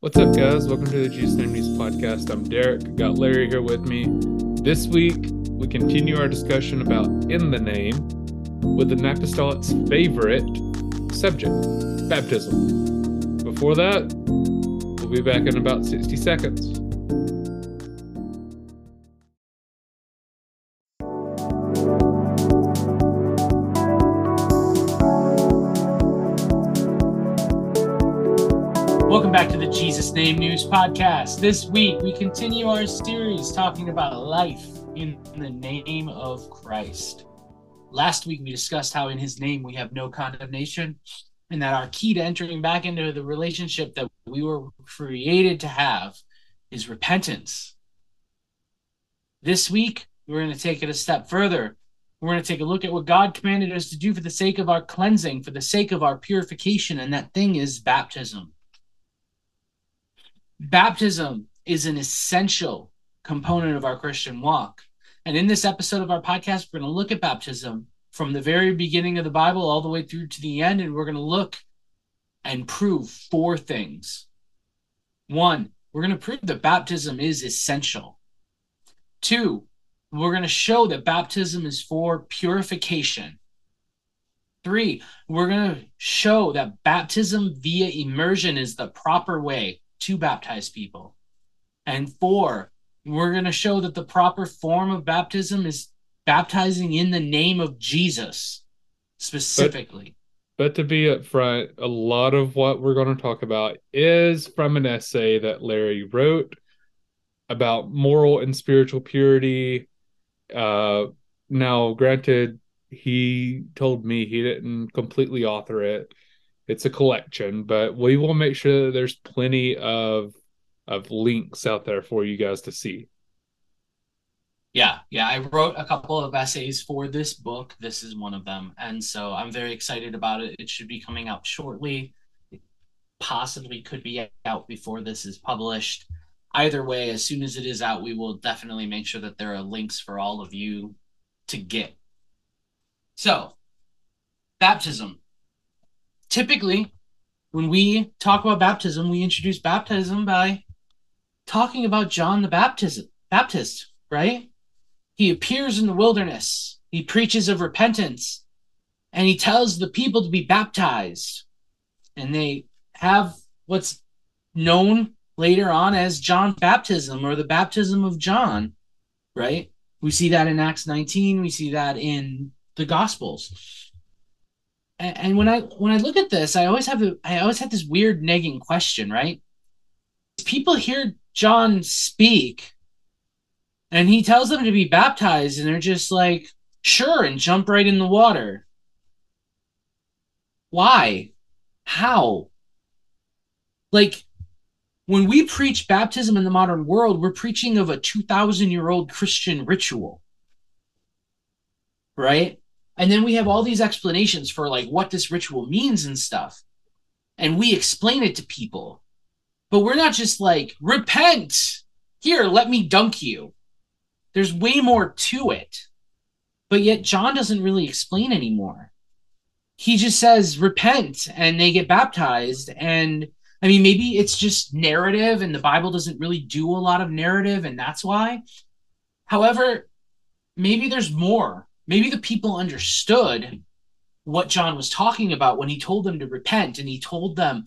What's up, guys? Welcome to the Jesus Name News podcast. I'm Derek. Got Larry here with me. This week, we continue our discussion about In the Name with an apostolic's favorite subject, baptism. Before that, we'll be back in about 60 seconds. Jesus Name News podcast. This week we continue our series talking about life in the name of Christ. Last week we discussed how in his name we have no condemnation, and that our key to entering back into the relationship that we were created to have is repentance. This week we're going to take it a step further. We're going to take a look at what God commanded us to do for the sake of our cleansing, for the sake of our purification, and that thing is baptism. Baptism is an essential component of our Christian walk. And in this episode of our podcast, we're going to look at baptism from the very beginning of the Bible all the way through to the end. And we're going to look and prove four things. One, we're going to prove that baptism is essential. Two, we're going to show that baptism is for purification. Three, we're going to show that baptism via immersion is the proper way to baptize people. And four, we're going to show that the proper form of baptism is baptizing in the name of Jesus specifically. But to be upfront, a lot of what we're going to talk about is from an essay that Larry wrote about moral and spiritual purity. Now, granted, he told me he didn't completely author it. It's a collection, but we will make sure that there's plenty of links out there for you guys to see. Yeah. I wrote a couple of essays for this book. This is one of them. And so I'm very excited about it. It should be coming out shortly. It possibly could be out before this is published. Either way, as soon as it is out, we will definitely make sure that there are links for all of you to get. So, baptism. Typically, when we talk about baptism, we introduce baptism by talking about John the Baptist, right? He appears in the wilderness. He preaches of repentance, and he tells the people to be baptized. And they have what's known later on as John's baptism, or the baptism of John, right? We see that in Acts 19. We see that in the Gospels. And when I look at this, I always have this weird nagging question, right? People hear John speak, and he tells them to be baptized, and they're just like, sure, and jump right in the water. Why? How? Like, when we preach baptism in the modern world, we're preaching of a 2,000-year-old Christian ritual, right? And then we have all these explanations for like what this ritual means and stuff. And we explain it to people. But we're not just like, repent! Here, let me dunk you. There's way more to it. But yet John doesn't really explain anymore. He just says, repent, and they get baptized. And I mean, maybe it's just narrative and the Bible doesn't really do a lot of narrative and that's why. However, maybe there's more. Maybe the people understood what John was talking about when he told them to repent and he told them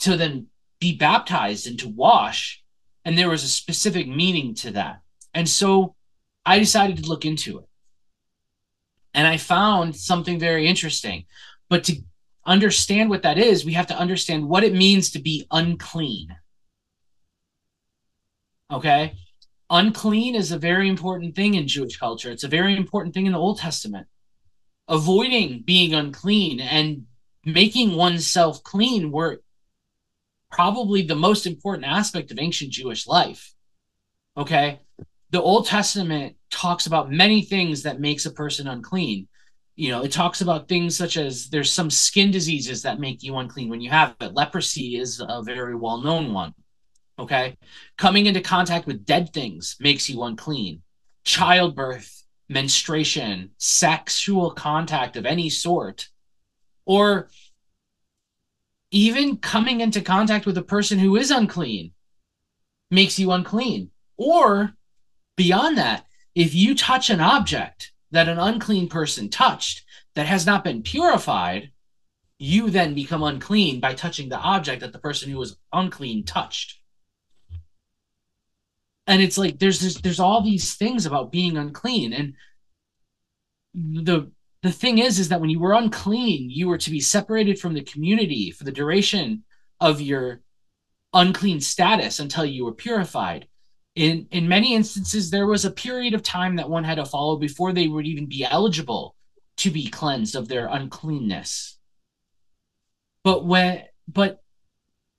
to then be baptized and to wash. And there was a specific meaning to that. And so I decided to look into it. And I found something very interesting. But to understand what that is, we have to understand what it means to be unclean. Okay? Unclean is a very important thing in Jewish culture. It's a very important thing in the Old Testament. Avoiding being unclean and making oneself clean were probably the most important aspect of ancient Jewish life. Okay? The Old Testament talks about many things that makes a person unclean. You know, it talks about things such as there's some skin diseases that make you unclean when you have it. Leprosy is a very well-known one. Okay, coming into contact with dead things makes you unclean. childbirth, menstruation, sexual contact of any sort, or even coming into contact with a person who is unclean makes you unclean. Or beyond that, if you touch an object that an unclean person touched that has not been purified, you then become unclean by touching the object that the person who was unclean touched. And it's like there's all these things about being unclean. And the thing is that when you were unclean, you were to be separated from the community for the duration of your unclean status until you were purified. In many instances, there was a period of time that one had to follow before they would even be eligible to be cleansed of their uncleanness. But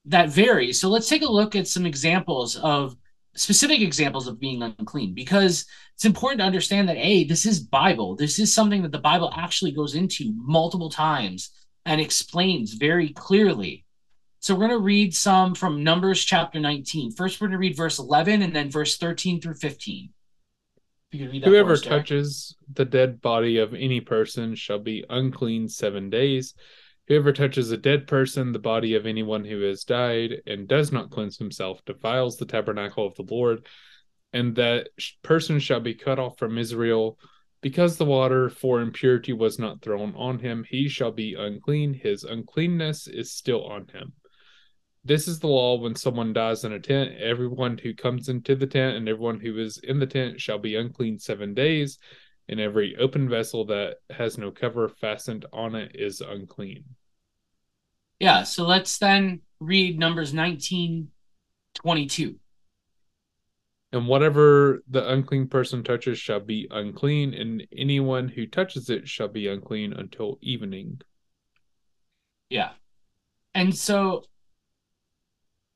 that varies. So let's take a look at some examples of specific examples of being unclean, because it's important to understand that, A, this is Bible. This is something that the Bible actually goes into multiple times and explains very clearly. So we're going to read some from Numbers chapter 19. First, we're going to read verse 11 and then verse 13 through 15. You can read that. Whoever touches the dead body of any person shall be unclean 7 days. Whoever touches a dead person, the body of anyone who has died, and does not cleanse himself, defiles the tabernacle of the Lord, and that person shall be cut off from Israel. Because the water for impurity was not thrown on him, he shall be unclean. His uncleanness is still on him. This is the law when someone dies in a tent. Everyone who comes into the tent and everyone who is in the tent shall be unclean 7 days, and every open vessel that has no cover fastened on it is unclean. Yeah, so let's then read Numbers 19:22. And whatever the unclean person touches shall be unclean, and anyone who touches it shall be unclean until evening. Yeah. And so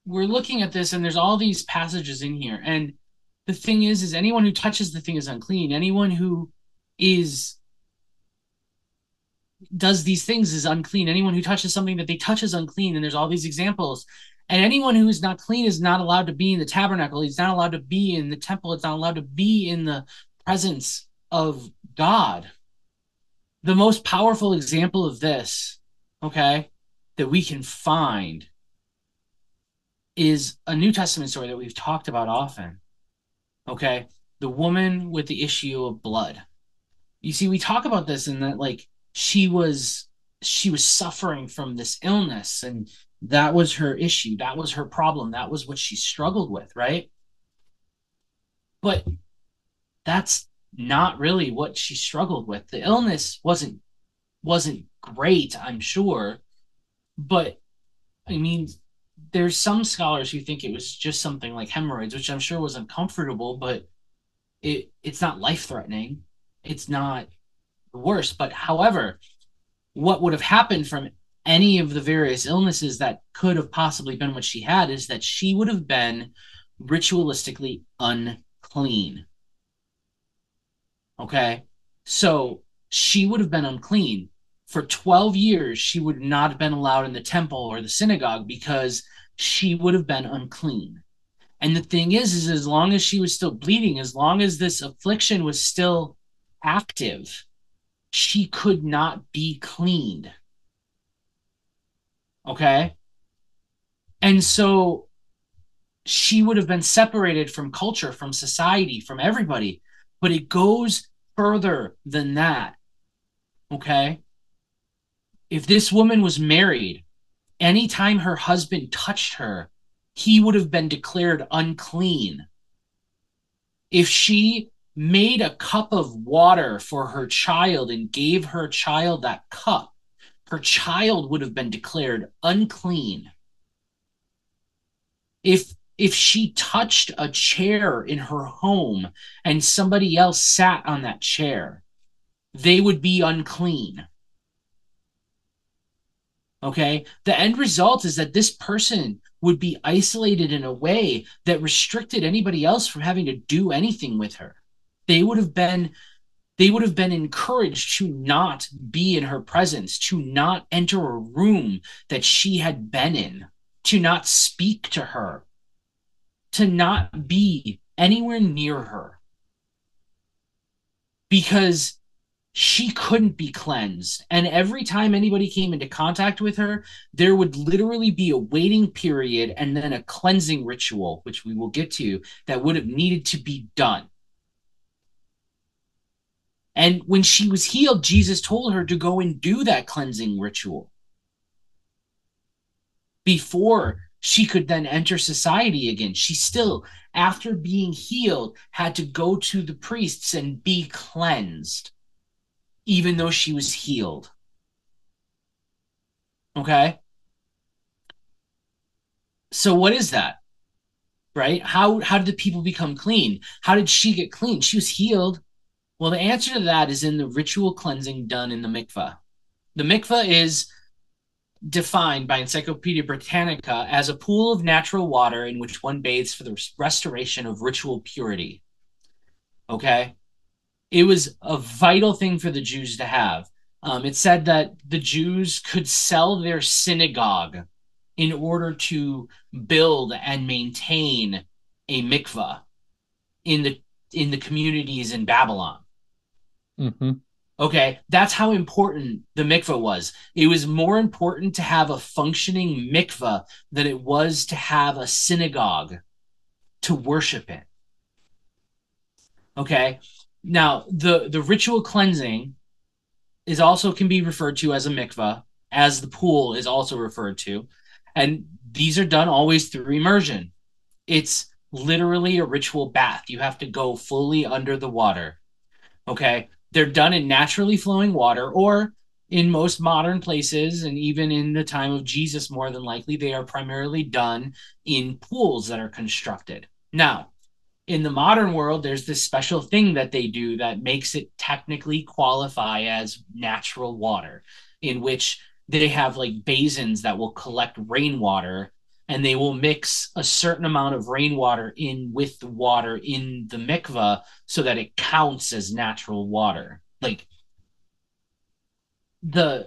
we're looking at this, and there's all these passages in here. And the thing is anyone who touches the thing is unclean. Anyone who does these things is unclean. Anyone who touches something that they touch is unclean. And there's all these examples. And anyone who is not clean is not allowed to be in the tabernacle. He's not allowed to be in the temple. It's not allowed to be in the presence of God. The most powerful example of this, okay, that we can find is a New Testament story that we've talked about often. Okay, the woman with the issue of blood. You see, we talk about this in that, like, she was suffering from this illness, and that was her issue. That was her problem. That was what she struggled with, right? But that's not really what she struggled with. The illness wasn't great, I'm sure. But, I mean, there's some scholars who think it was just something like hemorrhoids, which I'm sure was uncomfortable, but it's not life-threatening. It's not the worst. But however, what would have happened from any of the various illnesses that could have possibly been what she had is that she would have been ritualistically unclean. Okay? So she would have been unclean. For 12 years, she would not have been allowed in the temple or the synagogue because she would have been unclean. And the thing is as long as she was still bleeding, as long as this affliction was still active, she could not be cleaned. Okay? And so she would have been separated from culture, from society, from everybody. But it goes further than that. Okay? If this woman was married, anytime her husband touched her, he would have been declared unclean. If she made a cup of water for her child and gave her child that cup, her child would have been declared unclean. If she touched a chair in her home and somebody else sat on that chair, they would be unclean. Okay, the end result is that this person would be isolated in a way that restricted anybody else from having to do anything with her. They would have been encouraged to not be in her presence, to not enter a room that she had been in, to not speak to her, to not be anywhere near her. because she couldn't be cleansed. And every time anybody came into contact with her, there would literally be a waiting period and then a cleansing ritual, which we will get to, that would have needed to be done. And when she was healed, Jesus told her to go and do that cleansing ritual before she could then enter society again. She still, after being healed, had to go to the priests and be cleansed, even though she was healed. Okay? So what is that? Right? How did the people become clean? How did she get clean? She was healed. Well, the answer to that is in the ritual cleansing done in the mikvah. The mikvah is defined by Encyclopedia Britannica as a pool of natural water in which one bathes for the restoration of ritual purity. Okay? It was a vital thing for the Jews to have. It said that the Jews could sell their synagogue in order to build and maintain a mikvah in the communities in Babylon. Mm-hmm. Okay, that's how important the mikvah was. It was more important to have a functioning mikvah than it was to have a synagogue to worship in. Okay. Now, the ritual cleansing is also can be referred to as a mikvah, as the pool is also referred to. And these are done always through immersion. It's literally a ritual bath. You have to go fully under the water. Okay? They're done in naturally flowing water, or in most modern places, and even in the time of Jesus, more than likely, they are primarily done in pools that are constructed. Now, in the modern world, there's this special thing that they do that makes it technically qualify as natural water, in which they have like basins that will collect rainwater, and they will mix a certain amount of rainwater in with the water in the mikvah so that it counts as natural water. Like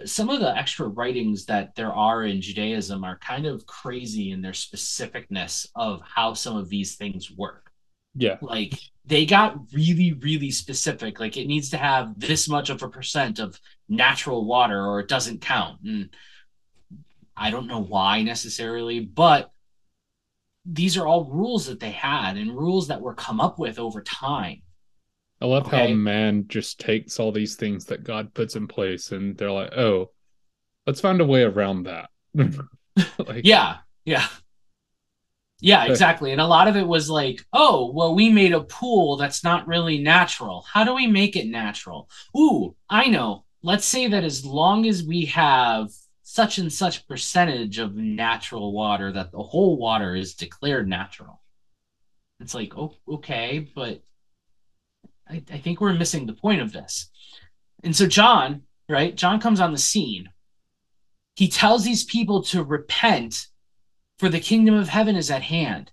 some of the extra writings that there are in Judaism are kind of crazy in their specificness of how some of these things work. Yeah. Like they got really, really specific. Like it needs to have this much of a percent of natural water or it doesn't count. And I don't know why necessarily, but these are all rules that they had and rules that were come up with over time. I love how man just takes all these things that God puts in place and they're like, oh, let's find a way around that. Like, yeah. Yeah. Yeah, exactly. And a lot of it was like, oh, well, we made a pool that's not really natural. How do we make it natural? Ooh, I know. Let's say that as long as we have such and such percentage of natural water, that the whole water is declared natural. It's like, oh, okay, but I think we're missing the point of this. And so John, right? John comes on the scene. He tells these people to repent, for the kingdom of heaven is at hand.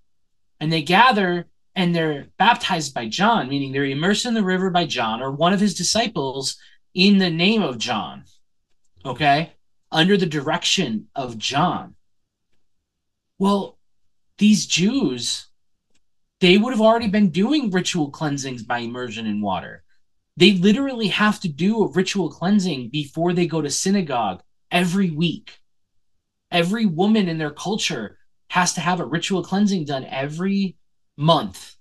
And they gather and they're baptized by John, meaning they're immersed in the river by John or one of his disciples in the name of John, okay? Under the direction of John. Well, these Jews, they would have already been doing ritual cleansings by immersion in water. They literally have to do a ritual cleansing before they go to synagogue every week. Every woman in their culture has to have a ritual cleansing done every month.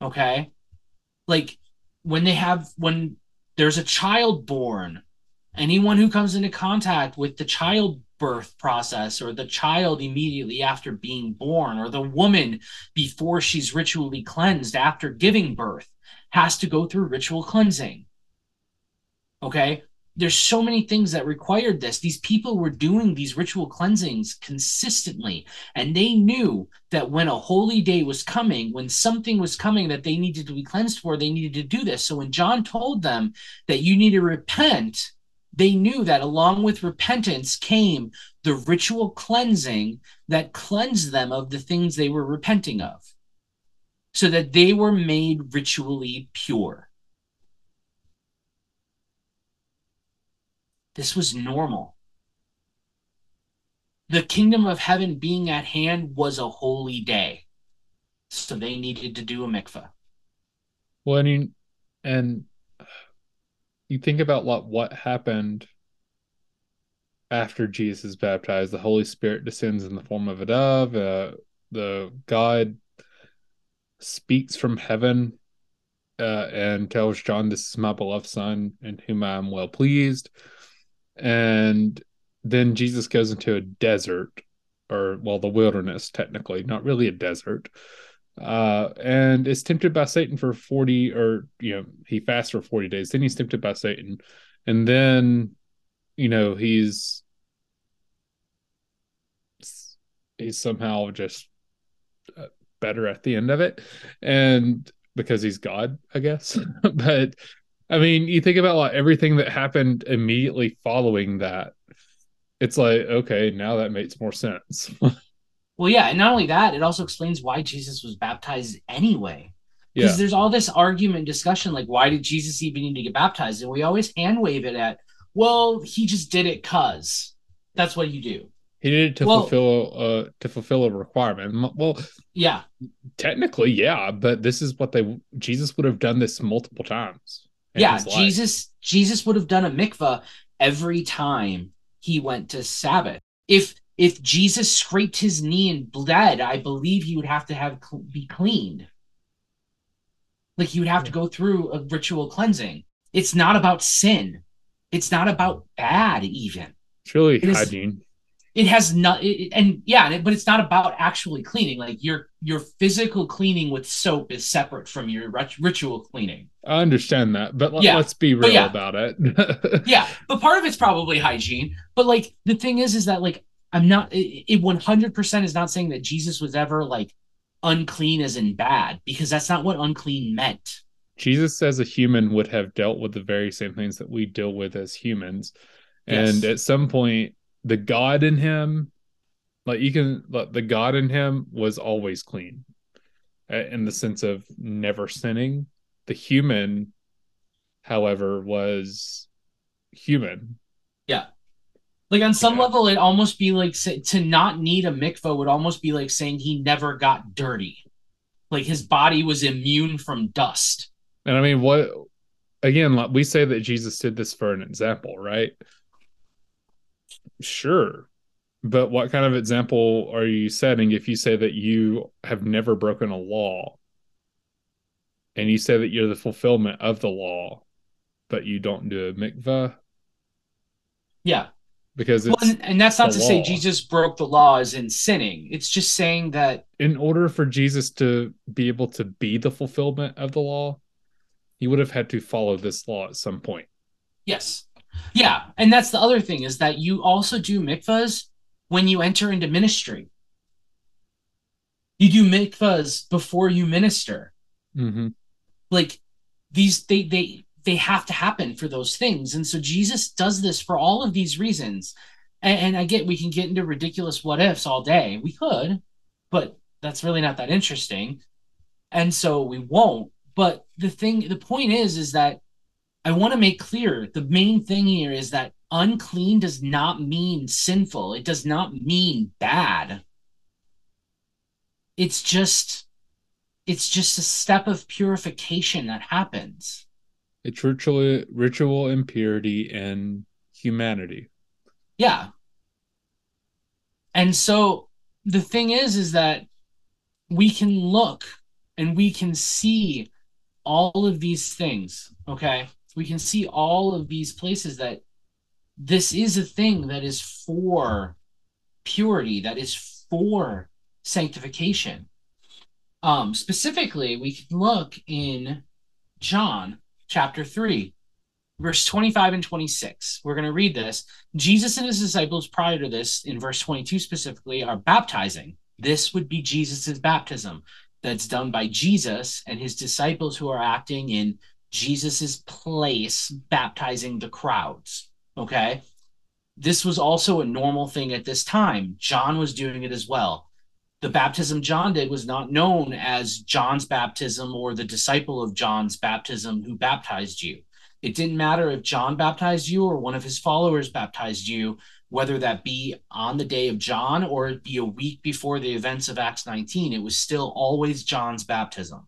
Okay? Like when there's a child born, anyone who comes into contact with the childbirth process or the child immediately after being born or the woman before she's ritually cleansed after giving birth has to go through ritual cleansing. Okay? There's so many things that required this. These people were doing these ritual cleansings consistently, and they knew that when a holy day was coming, when something was coming that they needed to be cleansed for, they needed to do this. So when John told them that you need to repent, they knew that along with repentance came the ritual cleansing that cleansed them of the things they were repenting of, so that they were made ritually pure. This was normal. The kingdom of heaven being at hand was a holy day. So they needed to do a mikvah. Well, I mean, And you think about what happened after Jesus is baptized. The Holy Spirit descends in the form of a dove. The God speaks from heaven and tells John, "This is my beloved Son, in whom I am well pleased." And then Jesus goes into a desert, or the wilderness, technically, not really a desert, and is tempted by Satan for 40, or he fasts for 40 days. Then he's tempted by Satan, and then he's somehow just better at the end of it, and because he's God, I guess. But I mean, you think about everything that happened immediately following that. It's like, okay, now that makes more sense. Well, yeah, and not only that, it also explains why Jesus was baptized anyway. Because there's all this argument and discussion, why did Jesus even need to get baptized? And we always hand-wave it at, he just did it because. That's what you do. He did it to fulfill a requirement. Well, yeah. Technically, yeah, but this is what Jesus would have done this multiple times. Yeah, Jesus would have done a mikvah every time he went to Sabbath. If Jesus scraped his knee and bled, I believe he would have to be cleaned. He would have to go through a ritual cleansing. It's not about sin. It's not about bad, even. It's really hygiene. It has not, but it's not about actually cleaning. Your physical cleaning with soap is separate from your ritual cleaning. I understand that, but let's be real about it. Yeah, but part of it's probably hygiene. But the thing is that I'm not. It 100% is not saying that Jesus was ever unclean as in bad, because that's not what unclean meant. Jesus as a human would have dealt with the very same things that we deal with as humans, and at some point, the God in him, the God in him was always clean in the sense of never sinning. The human, however, was human. Yeah. On some level, it almost be to not need a mikvah would almost be saying he never got dirty. His body was immune from dust. And I mean, we say that Jesus did this for an example, right? Sure, but what kind of example are you setting if you say that you have never broken a law, and you say that you're the fulfillment of the law, but you don't do a mikvah? Yeah, because it's and that's not to say Jesus broke the law as in sinning. It's just saying that in order for Jesus to be able to be the fulfillment of the law, he would have had to follow this law at some point. Yes. Yeah, and that's the other thing, is that you also do mikvahs when you enter into ministry. You do mikvahs before you minister. Mm-hmm. They have to happen for those things, and so Jesus does this for all of these reasons. And I get we can get into ridiculous what ifs all day. We could, but that's really not that interesting, and so we won't. But the point is that I want to make clear, the main thing here is that unclean does not mean sinful. It does not mean bad. It's just a step of purification that happens. It's ritual impurity in humanity. Yeah. And so the thing is that we can look and we can see all of these things, okay? We can see all of these places that this is a thing that is for purity, that is for sanctification. Specifically, we can look in John chapter 3, verse 25 and 26. We're going to read this. Jesus and his disciples prior to this, in verse 22 specifically, are baptizing. This would be Jesus's baptism that's done by Jesus and his disciples who are acting in Jesus's place, baptizing the crowds. Okay, this was also a normal thing at this time. John was doing it as well. The baptism John did was not known as John's baptism or the disciple of John's baptism who baptized you. It didn't matter if John baptized you or one of his followers baptized you, whether that be on the day of John or it be a week before the events of Acts 19. It was still always John's baptism.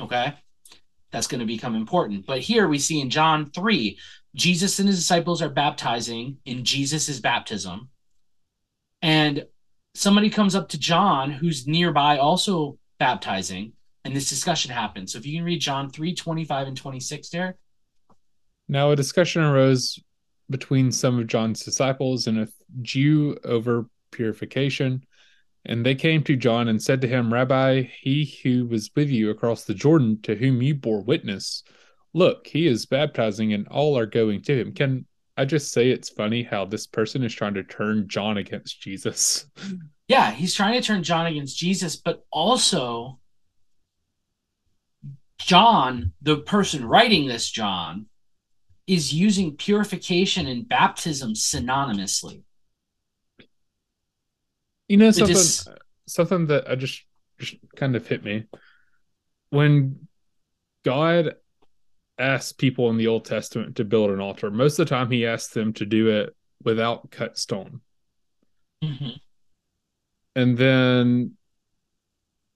Okay. that's going to become important. But here we see in John 3, Jesus and his disciples are baptizing in Jesus's baptism. And somebody comes up to John who's nearby also baptizing, and this discussion happens. So if you can read John 3, 25 and 26 there. Now a discussion arose between some of John's disciples and a Jew over purification. And they came to John and said to him, Rabbi, he who was with you across the Jordan, to whom you bore witness, look, he is baptizing and all are going to him. Can I just say it's funny how this person is trying to turn John against Jesus? Yeah, he's trying to turn John against Jesus, but also John, the person writing this, John, is using purification and baptism synonymously. You know, something that I just kind of hit me. When God asked people in the Old Testament to build an altar, most of the time he asked them to do it without cut stone. Mm-hmm. And then,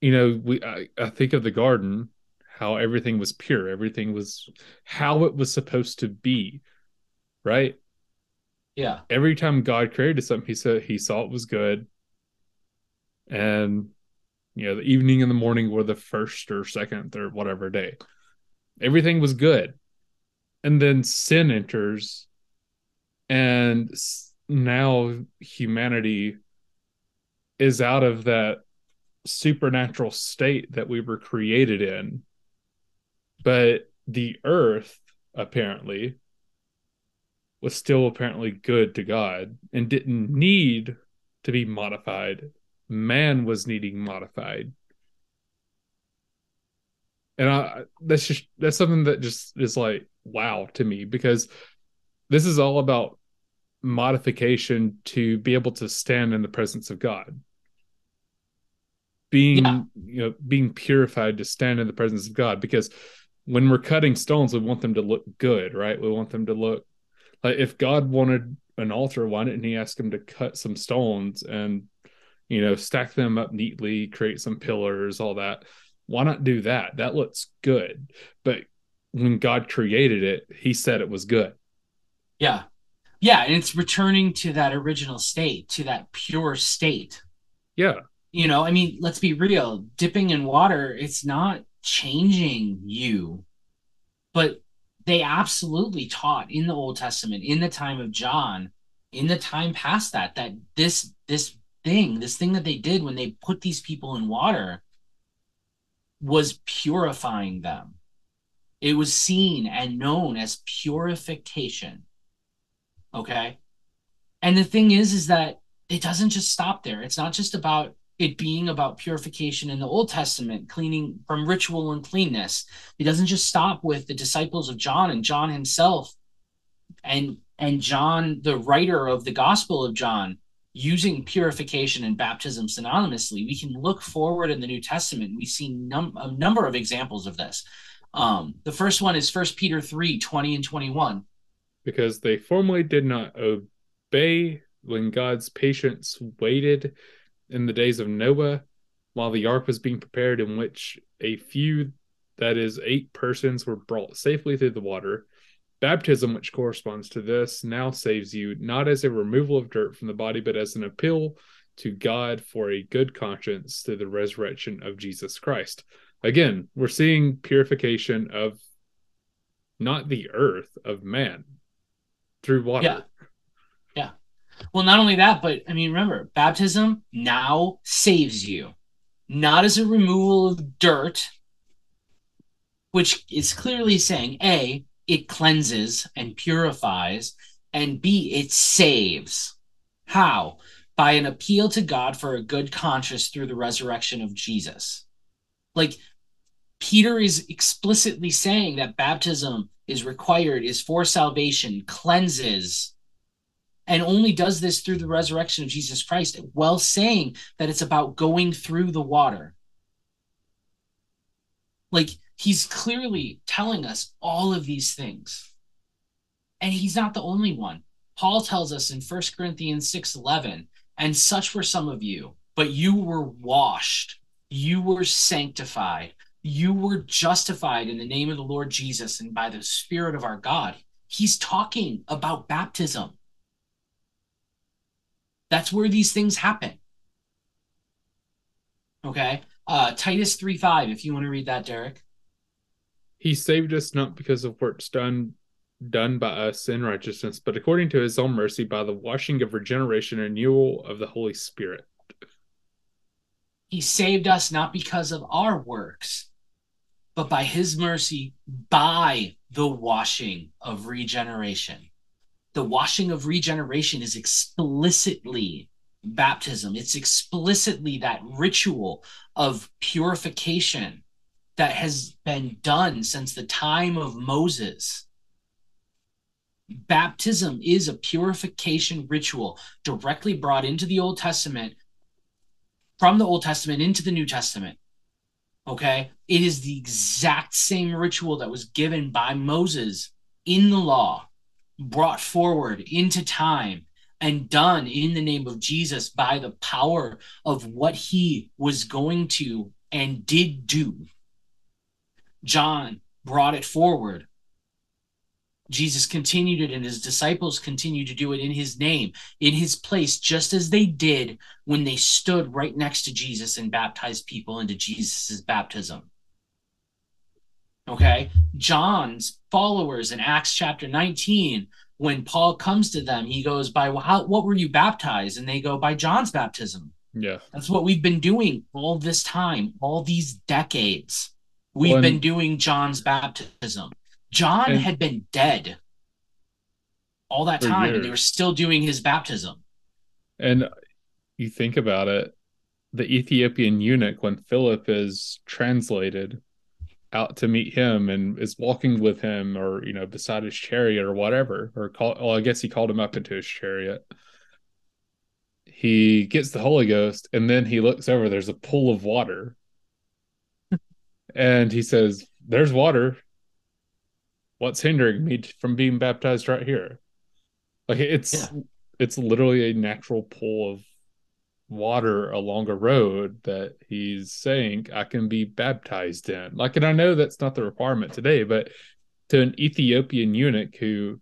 you know, I think of the garden, how everything was pure. Everything was how it was supposed to be, right? Yeah. Every time God created something, he said he saw it was good. And, you know, the evening and the morning were the first or second or whatever day. Everything was good. And then sin enters. And now humanity is out of that supernatural state that we were created in. But the earth, apparently, was still apparently good to God and didn't need to be modified. Man was needing modified. And that's something that just is like, wow, to me, because this is all about modification to be able to stand in the presence of God. Being purified to stand in the presence of God, because when we're cutting stones, we want them to look good, right? We want them to look like, if God wanted an altar, why didn't he ask him to cut some stones and, you know, stack them up neatly, create some pillars, all that? Why not do that? That looks good. But when God created it, he said it was good. Yeah. Yeah. And it's returning to that original state, to that pure state. Yeah. You know, I mean, let's be real. Dipping in water, it's not changing you. But they absolutely taught in the Old Testament, in the time of John, in the time past that, that this thing that they did when they put these people in water was purifying them. It was seen and known as purification. Okay? And the thing is that it doesn't just stop there. It's not just about it being about purification in the Old Testament, cleaning from ritual uncleanness. It doesn't just stop with the disciples of John and John himself and John, the writer of the Gospel of John, using purification and baptism synonymously. We can look forward in the New Testament. We see a number of examples of this. The first one is First Peter 3, 20 and 21. Because they formerly did not obey when God's patience waited in the days of Noah, while the ark was being prepared, in which a few, that is 8 persons, were brought safely through the water. Baptism, which corresponds to this, now saves you, not as a removal of dirt from the body, but as an appeal to God for a good conscience through the resurrection of Jesus Christ. Again, we're seeing purification of not the earth, of man, through water. Yeah. Well, not only that, but I mean, remember, baptism now saves you, not as a removal of dirt, which is clearly saying, A, it cleanses and purifies, and B, it saves. How? By an appeal to God for a good conscience through the resurrection of Jesus. Like, Peter is explicitly saying that baptism is required, is for salvation, cleanses, and only does this through the resurrection of Jesus Christ, while saying that it's about going through the water. Like, he's clearly telling us all of these things. And he's not the only one. Paul tells us in 1 Corinthians 6:11, and such were some of you, but you were washed, you were sanctified, you were justified in the name of the Lord Jesus and by the Spirit of our God. He's talking about baptism. That's where these things happen. Okay. Titus 3:5, if you want to read that, Derek. He saved us not because of works done by us in righteousness, but according to his own mercy by the washing of regeneration and renewal of the Holy Spirit. He saved us not because of our works, but by his mercy, by the washing of regeneration. The washing of regeneration is explicitly baptism. It's explicitly that ritual of purification that has been done since the time of Moses. Baptism is a purification ritual directly brought into the Old Testament, from the Old Testament into the New Testament. Okay? It is the exact same ritual that was given by Moses in the law, brought forward into time and done in the name of Jesus by the power of what he was going to and did do. John brought it forward. Jesus continued it, and his disciples continued to do it in his name, in his place, just as they did when they stood right next to Jesus and baptized people into Jesus's baptism. Okay? John's followers in Acts chapter 19, when Paul comes to them, he goes, by what were you baptized? And they go, by John's baptism. Yeah. That's what we've been doing all this time, all these decades. We've been doing John's baptism. John had been dead all that time, and they were still doing his baptism. And you think about it, the Ethiopian eunuch, when Philip is translated out to meet him and is walking with him, or, you know, beside his chariot or whatever, or I guess he called him up into his chariot. He gets the Holy Ghost, and then he looks over, there's a pool of water. And he says, there's water. What's hindering me from being baptized right here? Like, it's literally a natural pool of water along a road that he's saying I can be baptized in. Like, and I know that's not the requirement today, but to an Ethiopian eunuch who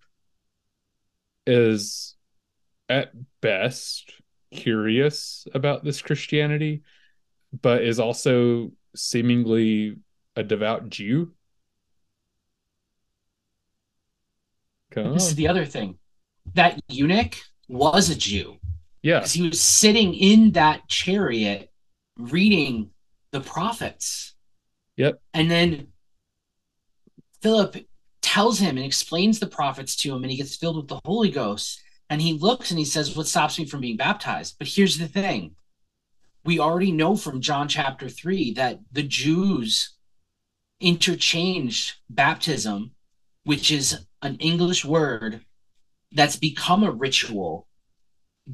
is at best curious about this Christianity, but is also seemingly a devout Jew. This is the other thing. That eunuch was a Jew. Yeah. Because he was sitting in that chariot reading the prophets. Yep. And then Philip tells him and explains the prophets to him, and he gets filled with the Holy Ghost. And he looks and he says, what stops me from being baptized? But here's the thing. We already know from John chapter 3 that the Jews interchanged baptism, which is an English word that's become a ritual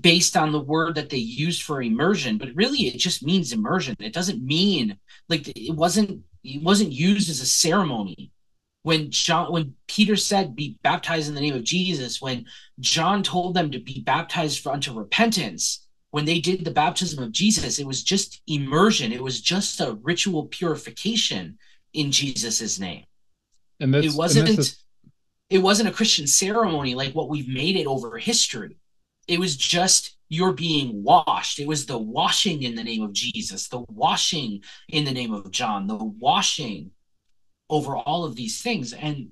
based on the word that they used for immersion, but really it just means immersion. It doesn't mean, like, it wasn't used as a ceremony. When Peter said, be baptized in the name of Jesus, when John told them to be baptized unto repentance, when they did the baptism of Jesus, it was just immersion. It was just a ritual purification in Jesus's name. And that's, it wasn't a Christian ceremony like what we've made it over history. It was just you're being washed. It was the washing in the name of Jesus, the washing in the name of John, the washing over all of these things. And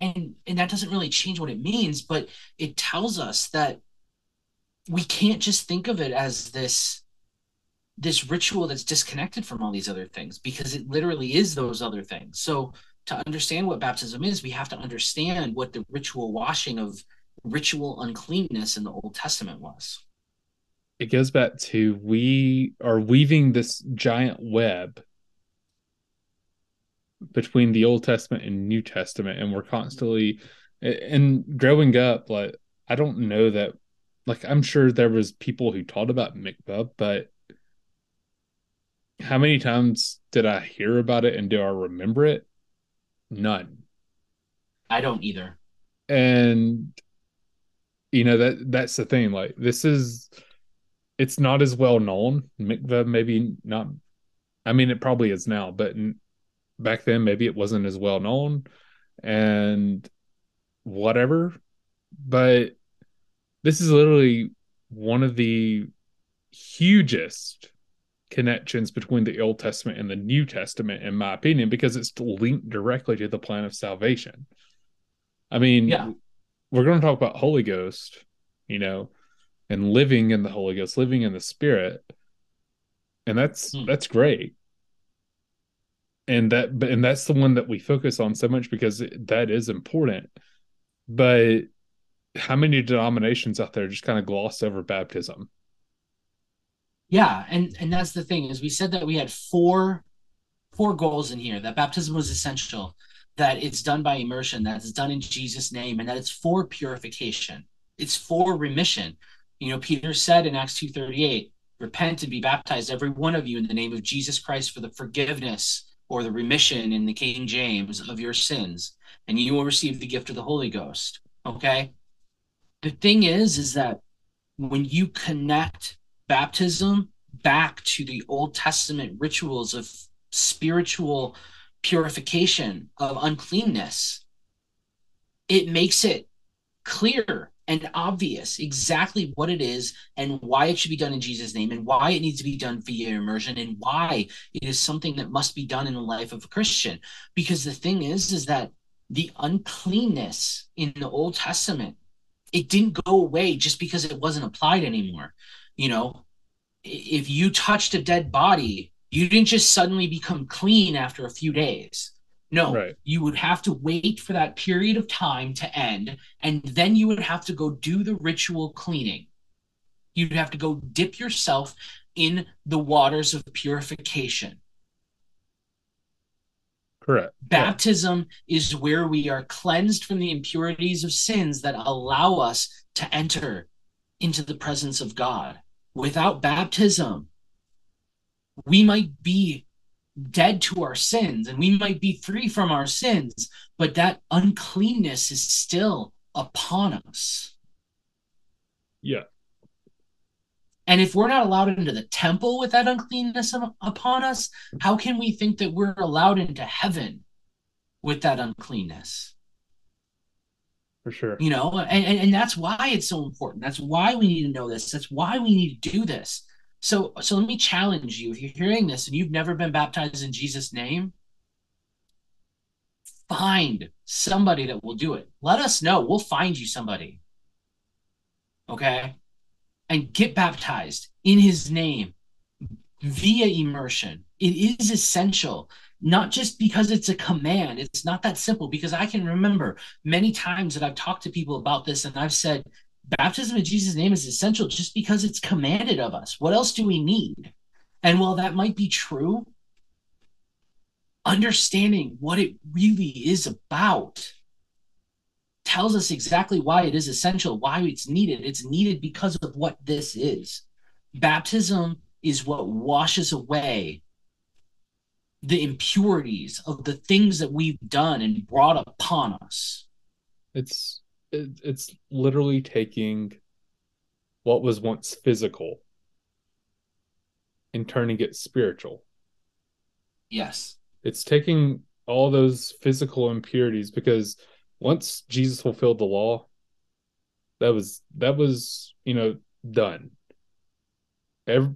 that doesn't really change what it means, but it tells us that we can't just think of it as this ritual that's disconnected from all these other things, because it literally is those other things. So to understand what baptism is, we have to understand what the ritual washing of ritual uncleanness in the Old Testament was. It goes back to, we are weaving this giant web between the Old Testament and New Testament, and we're constantly, and growing up, like, I don't know that, like, I'm sure there was people who taught about mikvah, but how many times did I hear about it and do I remember it? None. I don't either. And you know, that's the thing. Like, it's not as well known. Mikvah, maybe not. I mean, it probably is now, but back then maybe it wasn't as well known and whatever, but this is literally one of the hugest connections between the Old Testament and the New Testament, in my opinion, because it's linked directly to the plan of salvation. I mean, yeah. We're going to talk about Holy Ghost, and living in the Holy Ghost, living in the Spirit. And that's great. And that's the one that we focus on so much because that is important. But how many denominations out there just kind of gloss over baptism? Yeah, and that's the thing, is we said that we had four goals in here, that baptism was essential, that it's done by immersion, that it's done in Jesus' name, and that it's for purification. It's for remission. Peter said in Acts 2:38, repent and be baptized, every one of you, in the name of Jesus Christ for the forgiveness or the remission, in the King James, of your sins, and you will receive the gift of the Holy Ghost, okay? The thing is that when you connect baptism back to the Old Testament rituals of spiritual purification of uncleanness, it makes it clear and obvious exactly what it is and why it should be done in Jesus' name and why it needs to be done via immersion and why it is something that must be done in the life of a Christian. Because the thing is that the uncleanness in the Old Testament, it didn't go away just because it wasn't applied anymore. If you touched a dead body, you didn't just suddenly become clean after a few days. No, right. You would have to wait for that period of time to end, and then you would have to go do the ritual cleaning. You'd have to go dip yourself in the waters of purification. Correct. Baptism is where we are cleansed from the impurities of sins that allow us to enter into the presence of God. Without baptism, we might be dead to our sins and we might be free from our sins, but that uncleanness is still upon us. Yeah. And if we're not allowed into the temple with that uncleanness upon us, how can we think that we're allowed into heaven with that uncleanness? For sure. And that's why it's so important. That's why we need to know this. That's why we need to do this. So let me challenge you. If you're hearing this and you've never been baptized in Jesus' name, find somebody that will do it. Let us know. We'll find you somebody. Okay? And get baptized in his name via immersion. It is essential. Not just because it's a command. It's not that simple, because I can remember many times that I've talked to people about this and I've said, baptism in Jesus' name is essential just because it's commanded of us. What else do we need? And while that might be true, understanding what it really is about tells us exactly why it is essential, why it's needed. It's needed because of what this is. Baptism is what washes away the impurities of the things that we've done and brought upon us. It's literally taking what was once physical and turning it spiritual. Yes. It's taking all those physical impurities, because once Jesus fulfilled the law, that was done.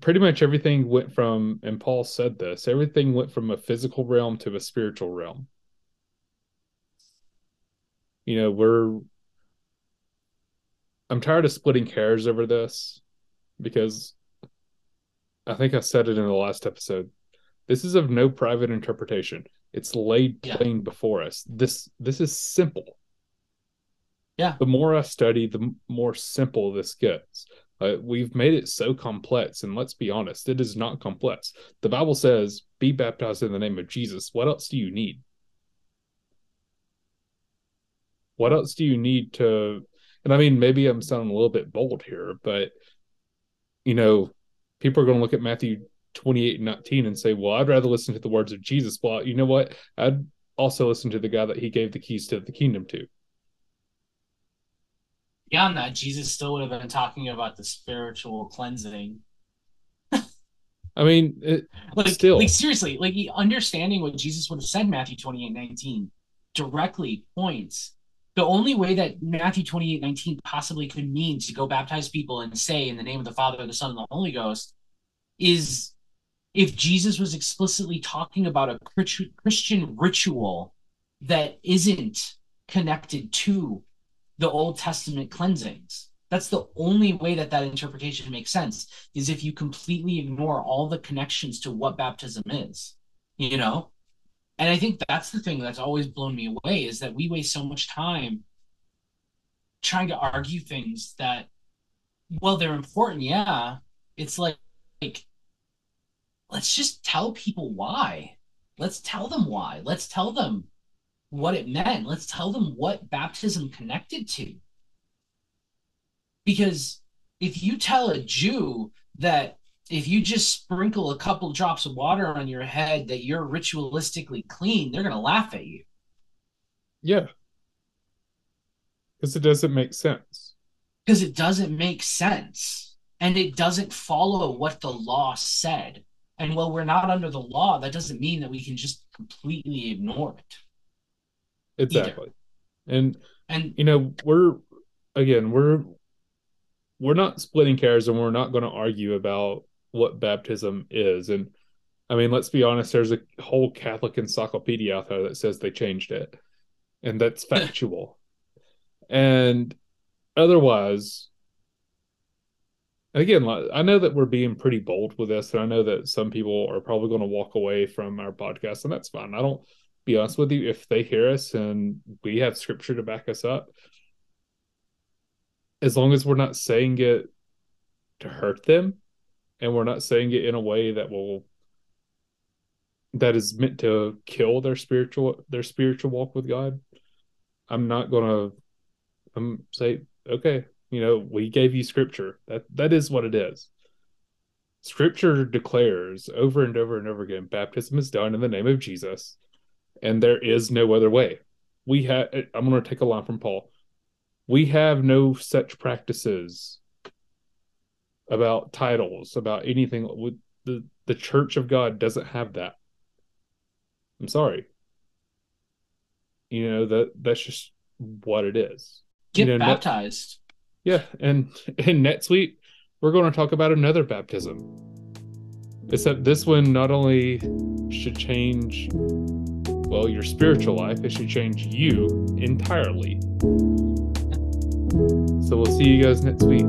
Pretty much everything went from, and Paul said this, everything went from a physical realm to a spiritual realm. I'm tired of splitting hairs over this, because I think I said it in the last episode. This is of no private interpretation. It's laid plain before us. This is simple. Yeah. The more I study, the more simple this gets. We've made it so complex, and let's be honest, it is not complex. The Bible says, be baptized in the name of Jesus. What else do you need? What else do you need to... And I mean, maybe I'm sounding a little bit bold here, but, people are going to look at Matthew 28:19 and say, well, I'd rather listen to the words of Jesus. Well, you know what? I'd also listen to the guy that he gave the keys to the kingdom to. Beyond that, Jesus still would have been talking about the spiritual cleansing. I mean, seriously, like understanding what Jesus would have said, Matthew 28:19 directly points. The only way that Matthew 28:19 possibly could mean to go baptize people and say in the name of the Father, the Son, and the Holy Ghost is if Jesus was explicitly talking about a Christian ritual that isn't connected to the Old Testament cleansings. That's the only way that that interpretation makes sense, is if you completely ignore all the connections to what baptism is, you know? And I think that's the thing that's always blown me away, is that we waste so much time trying to argue things that, well, they're important, yeah. It's like let's just tell people why. Let's tell them why. Let's tell them what it meant. Let's tell them what baptism connected to. Because if you tell a Jew that if you just sprinkle a couple drops of water on your head that you're ritualistically clean, they're going to laugh at you. Yeah. Because it doesn't make sense. Because it doesn't make sense. And it doesn't follow what the law said. And while we're not under the law, that doesn't mean that we can just completely ignore it. Exactly. Either. And you know, we're not splitting hairs, and we're not going to argue about what baptism is. And I mean, let's be honest, there's a whole Catholic encyclopedia out there that says they changed it, and that's factual. And otherwise, again, I know that we're being pretty bold with this, and I know that some people are probably going to walk away from our podcast, and that's fine. I don't, be honest with you, if they hear us and we have scripture to back us up, as long as we're not saying it to hurt them, and we're not saying it in a way that is meant to kill their spiritual walk with God, I'm not gonna say, okay, you know, we gave you scripture. That is what it is. Scripture declares over and over and over again, baptism is done in the name of Jesus, and there is no other way. I'm gonna take a line from Paul. We have no such practices about titles, about anything. The Church of God doesn't have that. I'm sorry. You know, that's just what it is. Get baptized. And next week, we're going to talk about another baptism. Except this one not only should change, well, your spiritual life, it should change you entirely. So we'll see you guys next week.